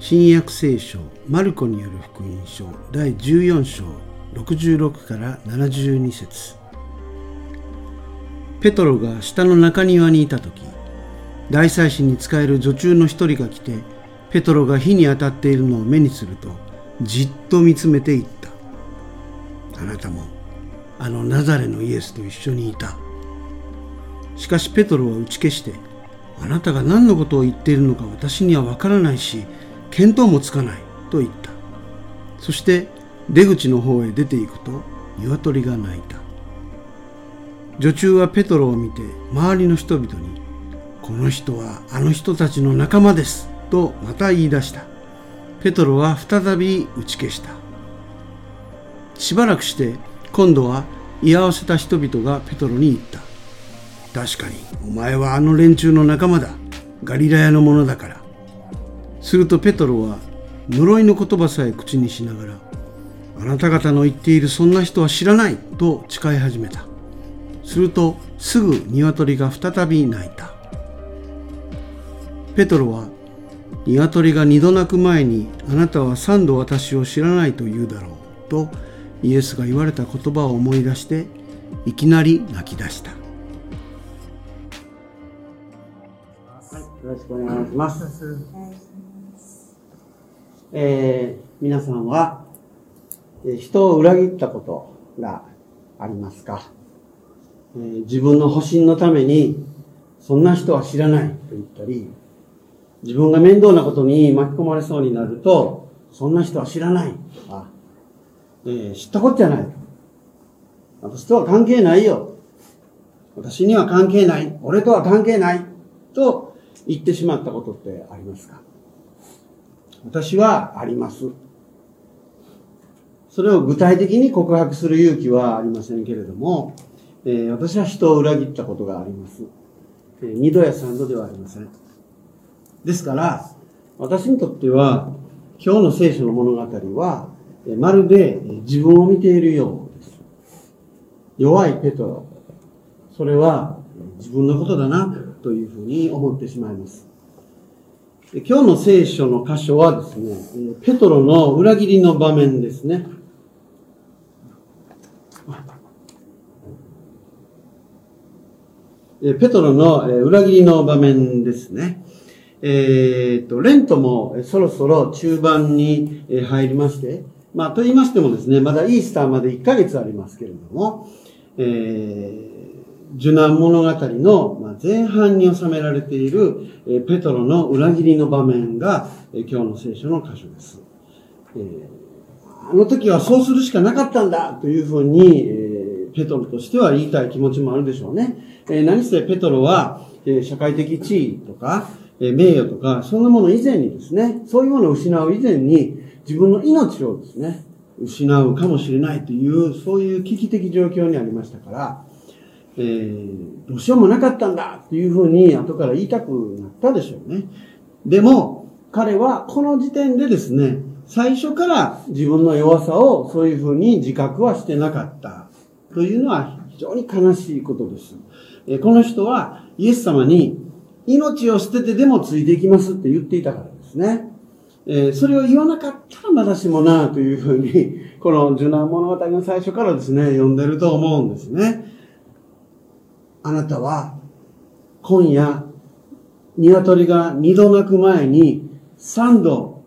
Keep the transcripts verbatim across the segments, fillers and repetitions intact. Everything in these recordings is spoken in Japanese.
新約聖書マルコによる福音書第じゅうよん章ろくじゅうろくからななじゅうに節。ペトロが下の中庭にいたとき、大祭司に仕える女中の一人が来て、ペトロが火に当たっているのを目にすると、じっと見つめていった。あなたもあのナザレのイエスと一緒にいた。しかしペトロは打ち消して、あなたが何のことを言っているのか私にはわからないし、見当もつかないと言った。そして出口の方へ出ていくと、鶏が鳴いた。女中はペトロを見て、周りの人々に、この人はあの人たちの仲間ですとまた言い出した。ペトロは再び打ち消した。しばらくして、今度は居合わせた人々がペトロに言った。確かに、お前はあの連中の仲間だ。ガリラヤのものだから。するとペトロは、呪いの言葉さえ口にしながら、あなた方の言っているそんな人は知らないと誓い始めた。するとすぐ鶏が再び鳴いた。ペトロは、鶏が二度鳴く前にあなたは三度私を知らないと言うだろうとイエスが言われた言葉を思い出していきなり泣き出した。はい、よろしくお願いします。えー、皆さんは人を裏切ったことがありますか？自分の保身のためにそんな人は知らないと言ったり、自分が面倒なことに巻き込まれそうになるとそんな人は知らないとか、えー、知ったことじゃない、私とは関係ないよ、私には関係ない、俺とは関係ないと言ってしまったことってありますか？私はあります。それを具体的に告白する勇気はありませんけれども、えー、私は人を裏切ったことがあります。えー、二度や三度ではありません。ですから、私にとっては、今日の聖書の物語は、えー、まるで自分を見ているようです。弱いペトロ。それは自分のことだな、というふうに思ってしまいます。えー、今日の聖書の箇所はですね、えー、ペトロの裏切りの場面ですね。ペトロの裏切りの場面ですね。えっと、レントもそろそろ中盤に入りまして、まあ、と言いましてもですね、まだイースターまでいっかげつありますけれども、えー、受難物語の前半に収められているペトロの裏切りの場面が今日の聖書の箇所です。えー、あの時はそうするしかなかったんだというふうに、ペトロとしては言いたい気持ちもあるでしょうね。えー、何せペトロは、えー、社会的地位とか、えー、名誉とか、そんなもの以前にですね、そういうものを失う以前に、自分の命をですね、失うかもしれないという、そういう危機的状況にありましたから、えー、どうしようもなかったんだというふうに後から言いたくなったでしょうね。でも、彼はこの時点でですね、最初から自分の弱さをそういうふうに自覚はしてなかった。というのは非常に悲しいことです。えこの人はイエス様に命を捨ててでもついていきますって言っていたからですね。えそれを言わなかったらまだしもなというふうに、この受難物語の最初からですね、読んでると思うんですね。あなたは今夜、鶏が二度鳴く前に三度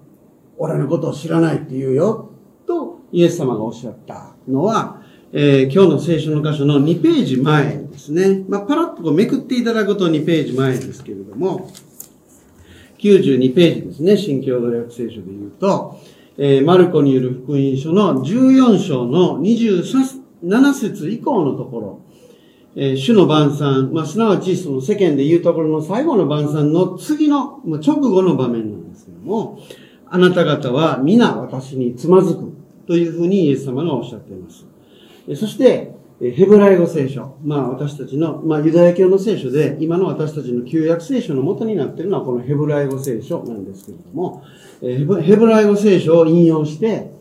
俺のことを知らないって言うよとイエス様がおっしゃったのは、えー、今日の聖書の箇所のにページ前ですね。まあ、パラッとめくっていただくとにページ前ですけれども、きゅうじゅうにページですね。新共同訳聖書で言うと、えー、マルコによる福音書のじゅうよん章のにじゅうなな節以降のところ、えー、主の晩餐、まあ、すなわちその世間で言うところの最後の晩餐の次の、まあ、直後の場面なんですけども、あなた方は皆私につまずくというふうにイエス様がおっしゃっています。そして、ヘブライ語聖書。まあ私たちの、まあユダヤ教の聖書で、今の私たちの旧約聖書の元になっているのはこのヘブライ語聖書なんですけれども、ヘブライ語聖書を引用して、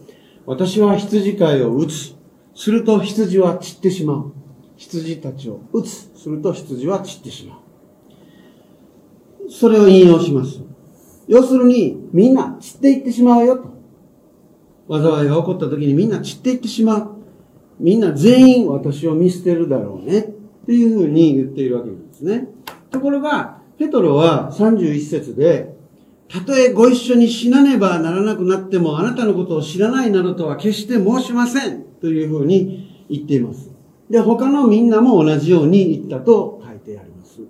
私は羊飼いを打つ。すると羊は散ってしまう。羊たちを打つ。すると羊は散ってしまう。それを引用します。要するに、みんな散っていってしまうよと。災いが起こった時にみんな散っていってしまう。みんな全員私を見捨てるだろうね。っていうふうに言っているわけなんですね。ところが、ペトロはさんじゅういち節で、たとえご一緒に死なねばならなくなってもあなたのことを知らないなどとは決して申しません。というふうに言っています。で、他のみんなも同じように言ったと書いてあります。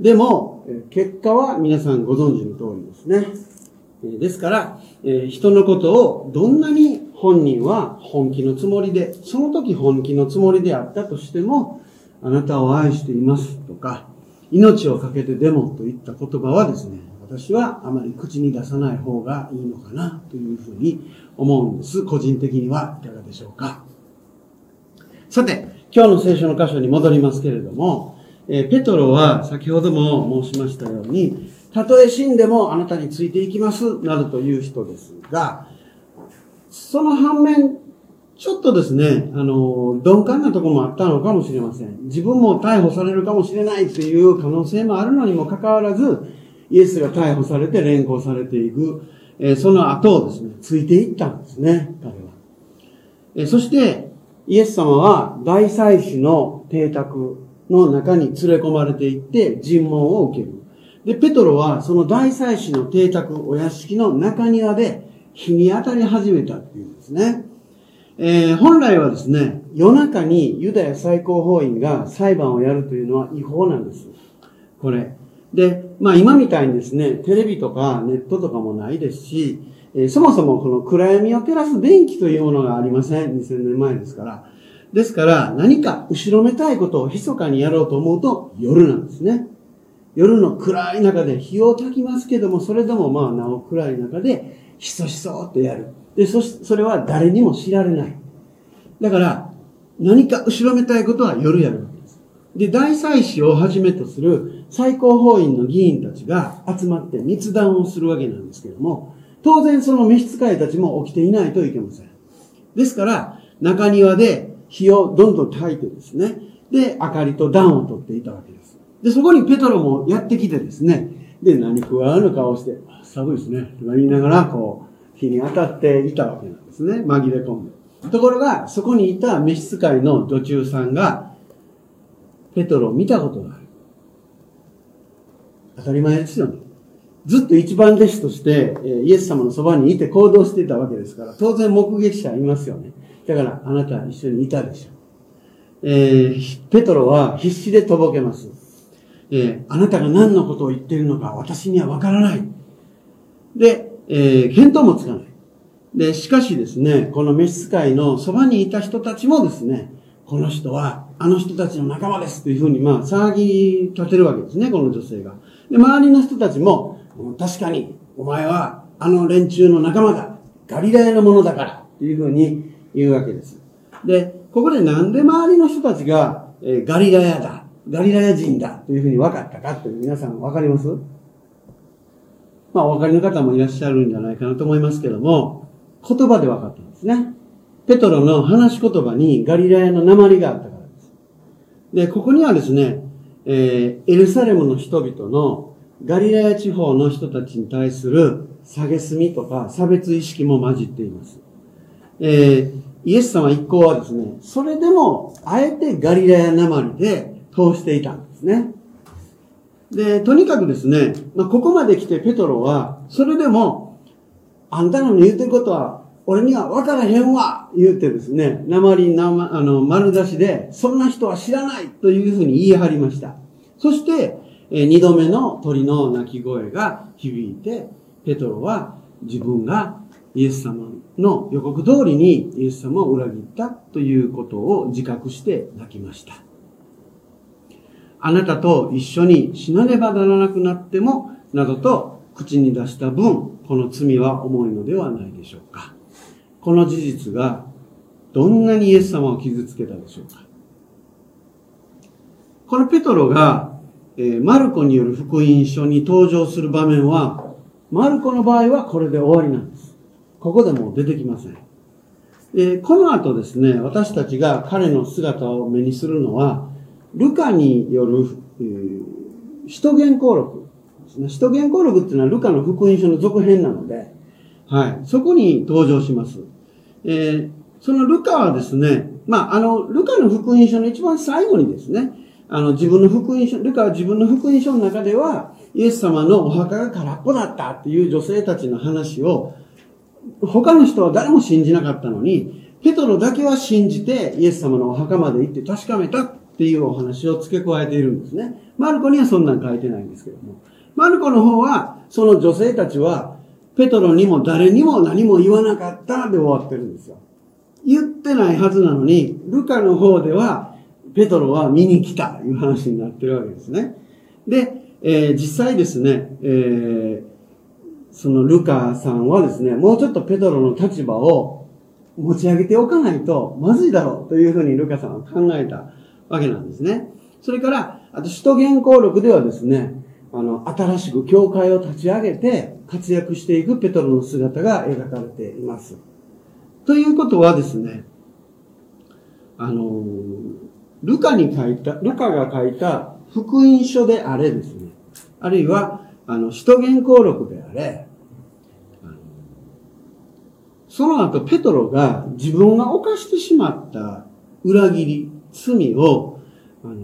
でも、結果は皆さんご存知の通りですね。ですから、人のことをどんなに本人は本気のつもりで、その時本気のつもりであったとしても、あなたを愛していますとか、命をかけてでもといった言葉はですね、私はあまり口に出さない方がいいのかなというふうに思うんです。個人的にはいかがでしょうか。さて、今日の聖書の箇所に戻りますけれども、えペトロは先ほども申しましたように、たとえ死んでもあなたについていきますなどという人ですが、その反面、ちょっとですね、あの、鈍感なとこもあったのかもしれません。自分も逮捕されるかもしれないという可能性もあるのにもかかわらず、イエスが逮捕されて連行されていく、えー、その後をですね、ついていったんですね、彼は。えー、そして、イエス様は大祭司の邸宅の中に連れ込まれていって尋問を受ける。で、ペトロはその大祭司の邸宅、お屋敷の中庭で日に当たり始めたっていうんですね。えー、本来はですね、夜中にユダヤ最高法院が裁判をやるというのは違法なんです。これ。で、まあ今みたいにですね、テレビとかネットとかもないですし、えー、そもそもこの暗闇を照らす電気というものがありません。にせんねんまえですから。ですから、何か後ろめたいことを密かにやろうと思うと夜なんですね。夜の暗い中で日を焚きますけども、それでもまあなお暗い中でひそひそっとやる。で、そし、それは誰にも知られない。だから、何か後ろめたいことは夜やるわけです。で、大祭司をはじめとする最高法院の議員たちが集まって密談をするわけなんですけども、当然その召使いたちも起きていないといけません。ですから、中庭で火をどんどん焚いてですね、で、明かりと暖を取っていたわけです。で、そこにペトロもやってきてですね、で、何不安の顔して、寒いですね、とか言いながら、こう、火に当たっていたわけなんですね、紛れ込んで。ところが、そこにいた召使いの女中さんが、ペトロを見たことがある。当たり前ですよね。ずっと一番弟子として、イエス様のそばにいて行動していたわけですから、当然目撃者いますよね。だから、あなたは一緒にいたでしょう。えー、ペトロは必死でとぼけます。えー、あなたが何のことを言っているのか私にはわからない。で、えー、見当もつかない。で、しかしですね、この召使いのそばにいた人たちもですね、この人はあの人たちの仲間ですというふうにまあ騒ぎ立てるわけですね、この女性が。で、周りの人たちも、確かにお前はあの連中の仲間だ。ガリラヤのものだから。というふうに言うわけです。で、ここでなんで周りの人たちが、えー、ガリラヤだ。ガリラヤ人だというふうに分かったかという皆さん分かります？まあお分かりの方もいらっしゃるんじゃないかなと思いますけども、言葉で分かったんですね。ペトロの話し言葉にガリラヤの訛りがあったからです。で、ここにはですね、えー、エルサレムの人々のガリラヤ地方の人たちに対する蔑みとか差別意識も混じっています。えー、イエス様一行はですね、それでもあえてガリラヤ訛りで通していたんですね。で、とにかくですね、まあ、ここまで来てペトロは、それでも、あんたの言うてることは、俺には分からへんわ言うてですね、鉛になま、あの、丸出しで、そんな人は知らないというふうに言い張りました。そして、えー、二度目の鳥の鳴き声が響いて、ペトロは自分がイエス様の予告通りにイエス様を裏切ったということを自覚して泣きました。あなたと一緒に死なねばならなくなっても、などと口に出した分、この罪は重いのではないでしょうか。この事実がどんなにイエス様を傷つけたでしょうか。このペトロが、えー、マルコによる福音書に登場する場面は、マルコの場合はこれで終わりなんです。ここでもう出てきません。えー、この後ですね、私たちが彼の姿を目にするのは、ルカによる、えー、使徒言行録、ですね。使徒言行録っていうのはルカの福音書の続編なので、はい、そこに登場します。えー、そのルカはですね、まあ、あの、ルカの福音書の一番最後にですね、あの、自分の福音書、ルカは自分の福音書の中では、イエス様のお墓が空っぽだったっていう女性たちの話を、他の人は誰も信じなかったのに、ペトロだけは信じてイエス様のお墓まで行って確かめたっていうお話を付け加えているんですね。マルコにはそんなん書いてないんですけども。マルコの方は、その女性たちは、ペトロにも誰にも何も言わなかったで終わってるんですよ。言ってないはずなのに、ルカの方では、ペトロは見に来たという話になってるわけですね。で、えー、実際ですね、えー、そのルカさんはですね、もうちょっとペトロの立場を持ち上げておかないとまずいだろうというふうにルカさんは考えたわけなんですね。それから、あと使徒言行録ではですね、あの、新しく教会を立ち上げて活躍していくペトロの姿が描かれています。ということはですね、あのー、ルカに書いた、ルカが書いた福音書であれですね。あるいは、あの、使徒言行録であれ、その後ペトロが自分が犯してしまった裏切り、罪を、あの、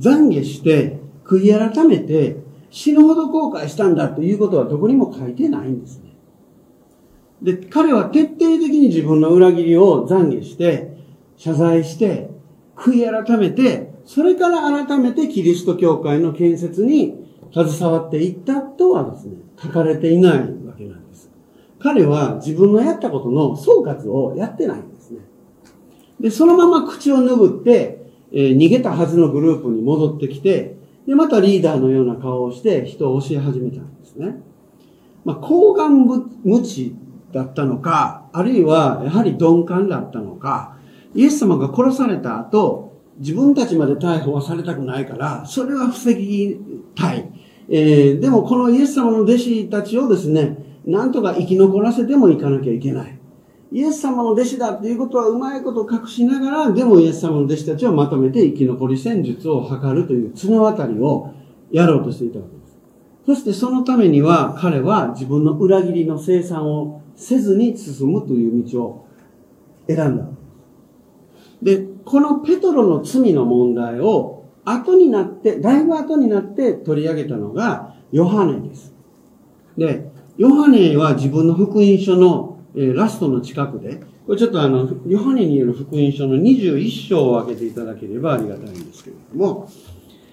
懺悔して、悔い改めて、死ぬほど後悔したんだということはどこにも書いてないんですね。で、彼は徹底的に自分の裏切りを懺悔して、謝罪して、悔い改めて、それから改めてキリスト教会の建設に携わっていったとはですね、書かれていないわけなんです。彼は自分のやったことの総括をやってないんですね。で、そのまま口を拭って、えー、逃げたはずのグループに戻ってきて、で、またリーダーのような顔をして人を教え始めたんですね。まあ、厚顔無知だったのか、あるいはやはり鈍感だったのか、イエス様が殺された後、自分たちまで逮捕はされたくないから、それは防ぎたい。えー、でもこのイエス様の弟子たちをですね、なんとか生き残らせてもいかなきゃいけない。イエス様の弟子だっていうことはうまいこと隠しながら、でもイエス様の弟子たちをまとめて生き残り戦術を図るという綱渡りをやろうとしていたわけです。そしてそのためには彼は自分の裏切りの清算をせずに進むという道を選んだ。で、このペトロの罪の問題を後になって、だいぶ後になって取り上げたのがヨハネです。で、ヨハネは自分の福音書の、えー、ラストの近くで、これちょっとあの、ヨハネによる福音書のにじゅういっ章を開けていただければありがたいんですけれども、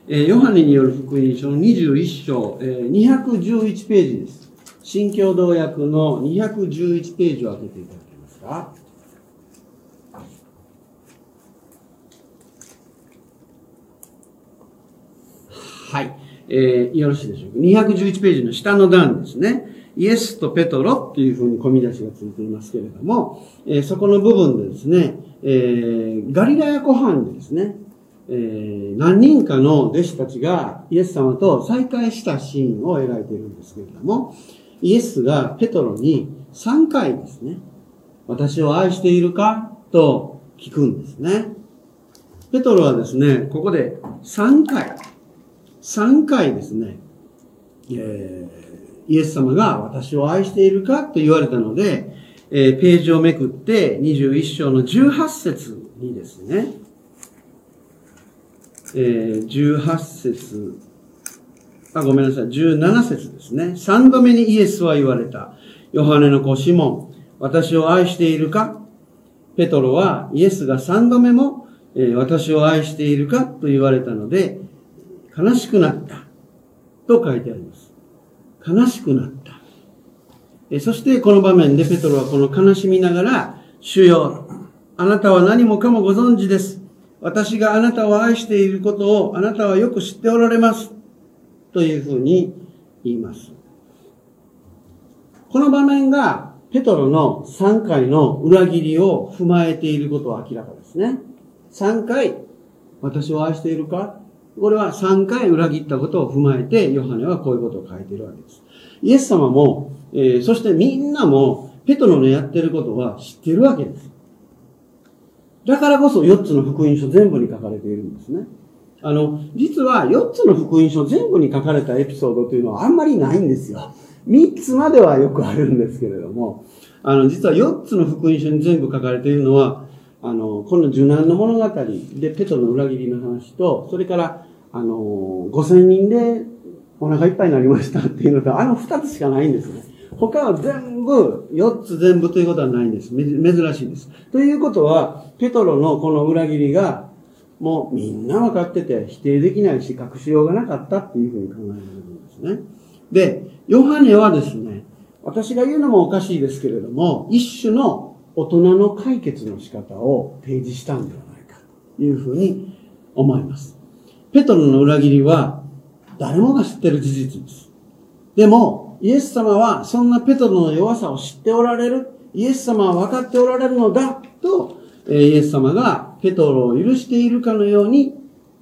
えー、ヨハネによる福音書のにじゅういっ章、えー、にひゃくじゅういちページです。新共同訳のにひゃくじゅういちページを開けていただけますか。はい。えー、よろしいでしょうか。にひゃくじゅういちページの下の段ですね。イエスとペトロっていうふうに込み出しがついていますけれども、えー、そこの部分でですね、えー、ガリラヤ湖畔でですね、えー、何人かの弟子たちがイエス様と再会したシーンを描いているんですけれども、イエスがペトロにさんかいですね、私を愛しているかと聞くんですね。ペトロはですね、ここでさんかい、さんかいですね、えー、イエス様が私を愛しているかと言われたので、えー、ページをめくってにじゅういっ章のじゅうはち節にですね、えー、じゅうはち節、あ、ごめんなさい、じゅうなな節ですね。さんどめにイエスは言われた。ヨハネの子シモン、私を愛しているか。ペトロはイエスがさんどめも、えー、私を愛しているかと言われたので、悲しくなったと書いてあります。悲しくなった。え、そしてこの場面でペトロはこの悲しみながら、主よ、あなたは何もかもご存知です。私があなたを愛していることをあなたはよく知っておられます。というふうに言います。この場面がペトロのさんかいの裏切りを踏まえていることは明らかですね。さんかい、私を愛しているか？これはさんかい裏切ったことを踏まえて、ヨハネはこういうことを書いているわけです。イエス様も、えー、そしてみんなも、ペトロのやってることは知ってるわけです。だからこそよっつの福音書全部に書かれているんですね。あの、実はよっつの福音書全部に書かれたエピソードというのはあんまりないんですよ。みっつまではよくあるんですけれども、あの、実はよっつの福音書に全部書かれているのは、あの、この受難の物語でペトロの裏切りの話と、それから、あの、ごせんにんでお腹いっぱいになりましたっていうのと、あのふたつしかないんですね。他は全部、よっつ全部ということはないんです。珍しいです。ということは、ペトロのこの裏切りが、もうみんな分かってて否定できないし隠しようがなかったっていうふうに考えられるんですね。で、ヨハネはですね、私が言うのもおかしいですけれども、一種の大人の解決の仕方を提示したんではないかというふうに思います。ペトロの裏切りは誰もが知ってる事実です。でも、イエス様はそんなペトロの弱さを知っておられる、イエス様は分かっておられるのだと、イエス様がペトロを許しているかのように、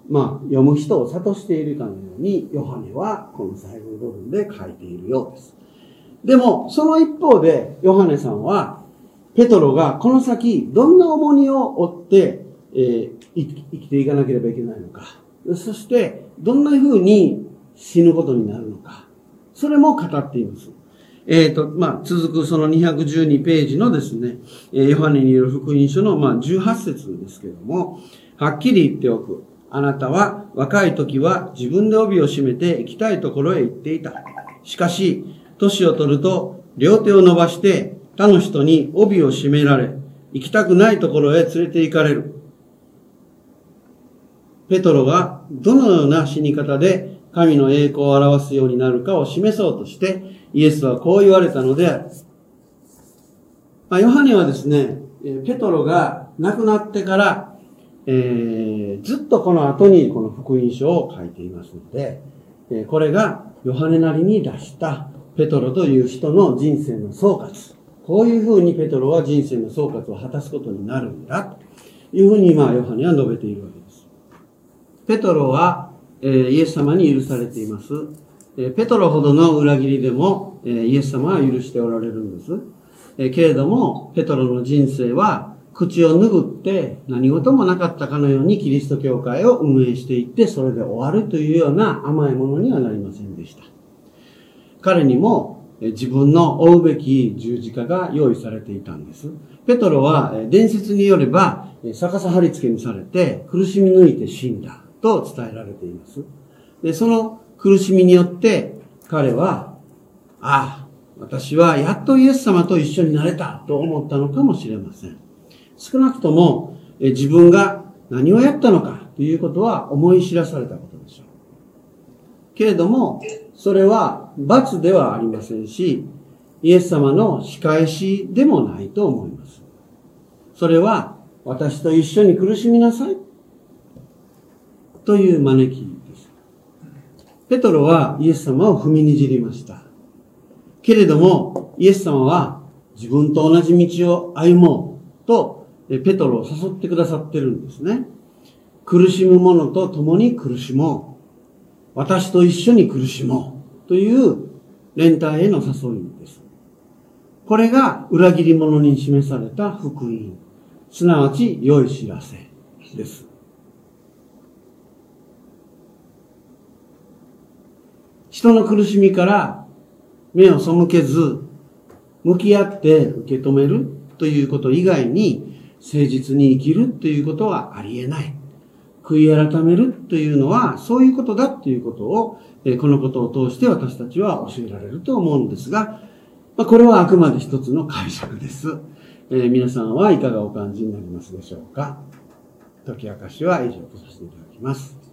まあ、読む人を諭しているかのように、ヨハネはこの最後の部分で書いているようです。でも、その一方で、ヨハネさんは、ペトロがこの先、どんな重荷を負って、えー、生きていかなければいけないのか、そして、どんな風に死ぬことになるのか、それも語っています。ええと、まあ、続くそのにひゃくじゅうにページのですね、ヨハネによる福音書の、まあ、じゅうはっせつですけれども、はっきり言っておく。あなたは若い時は自分で帯を締めて行きたいところへ行っていた。しかし、年を取ると両手を伸ばして他の人に帯を締められ、行きたくないところへ連れて行かれる。ペトロがどのような死に方で神の栄光を表すようになるかを示そうとして、イエスはこう言われたのである。まあ、ヨハネはですね、ペトロが亡くなってから、えー、ずっとこの後にこの福音書を書いていますので、これがヨハネなりに出したペトロという人の人生の総括。こういうふうにペトロは人生の総括を果たすことになるんだ、というふうにまあヨハネは述べているわけです。ペトロは、イエス様に許されています。ペトロほどの裏切りでもイエス様は許しておられるんです。けれども、ペトロの人生は口を拭って何事もなかったかのようにキリスト教会を運営していってそれで終わるというような甘いものにはなりませんでした。彼にも自分の追うべき十字架が用意されていたんです。ペトロは伝説によれば逆さ貼り付けにされて苦しみ抜いて死んだと伝えられています。で、その苦しみによって彼は、ああ、私はやっとイエス様と一緒になれたと思ったのかもしれません。少なくともえ自分が何をやったのかということは思い知らされたことでしょう。けれども、それは罰ではありませんし、イエス様の仕返しでもないと思います。それは私と一緒に苦しみなさいという招きです。ペトロはイエス様を踏みにじりました。けれども、イエス様は自分と同じ道を歩もうとペトロを誘ってくださってるんですね。苦しむ者と共に苦しもう。私と一緒に苦しもう。という連帯への誘いです。これが裏切り者に示された福音、すなわち良い知らせです。人の苦しみから目を背けず、向き合って受け止めるということ以外に、誠実に生きるということはありえない。悔い改めるというのは、そういうことだということを、このことを通して私たちは教えられると思うんですが、これはあくまで一つの解釈です。えー、皆さんはいかがお感じになりますでしょうか。解き明かしは以上とさせていただきます。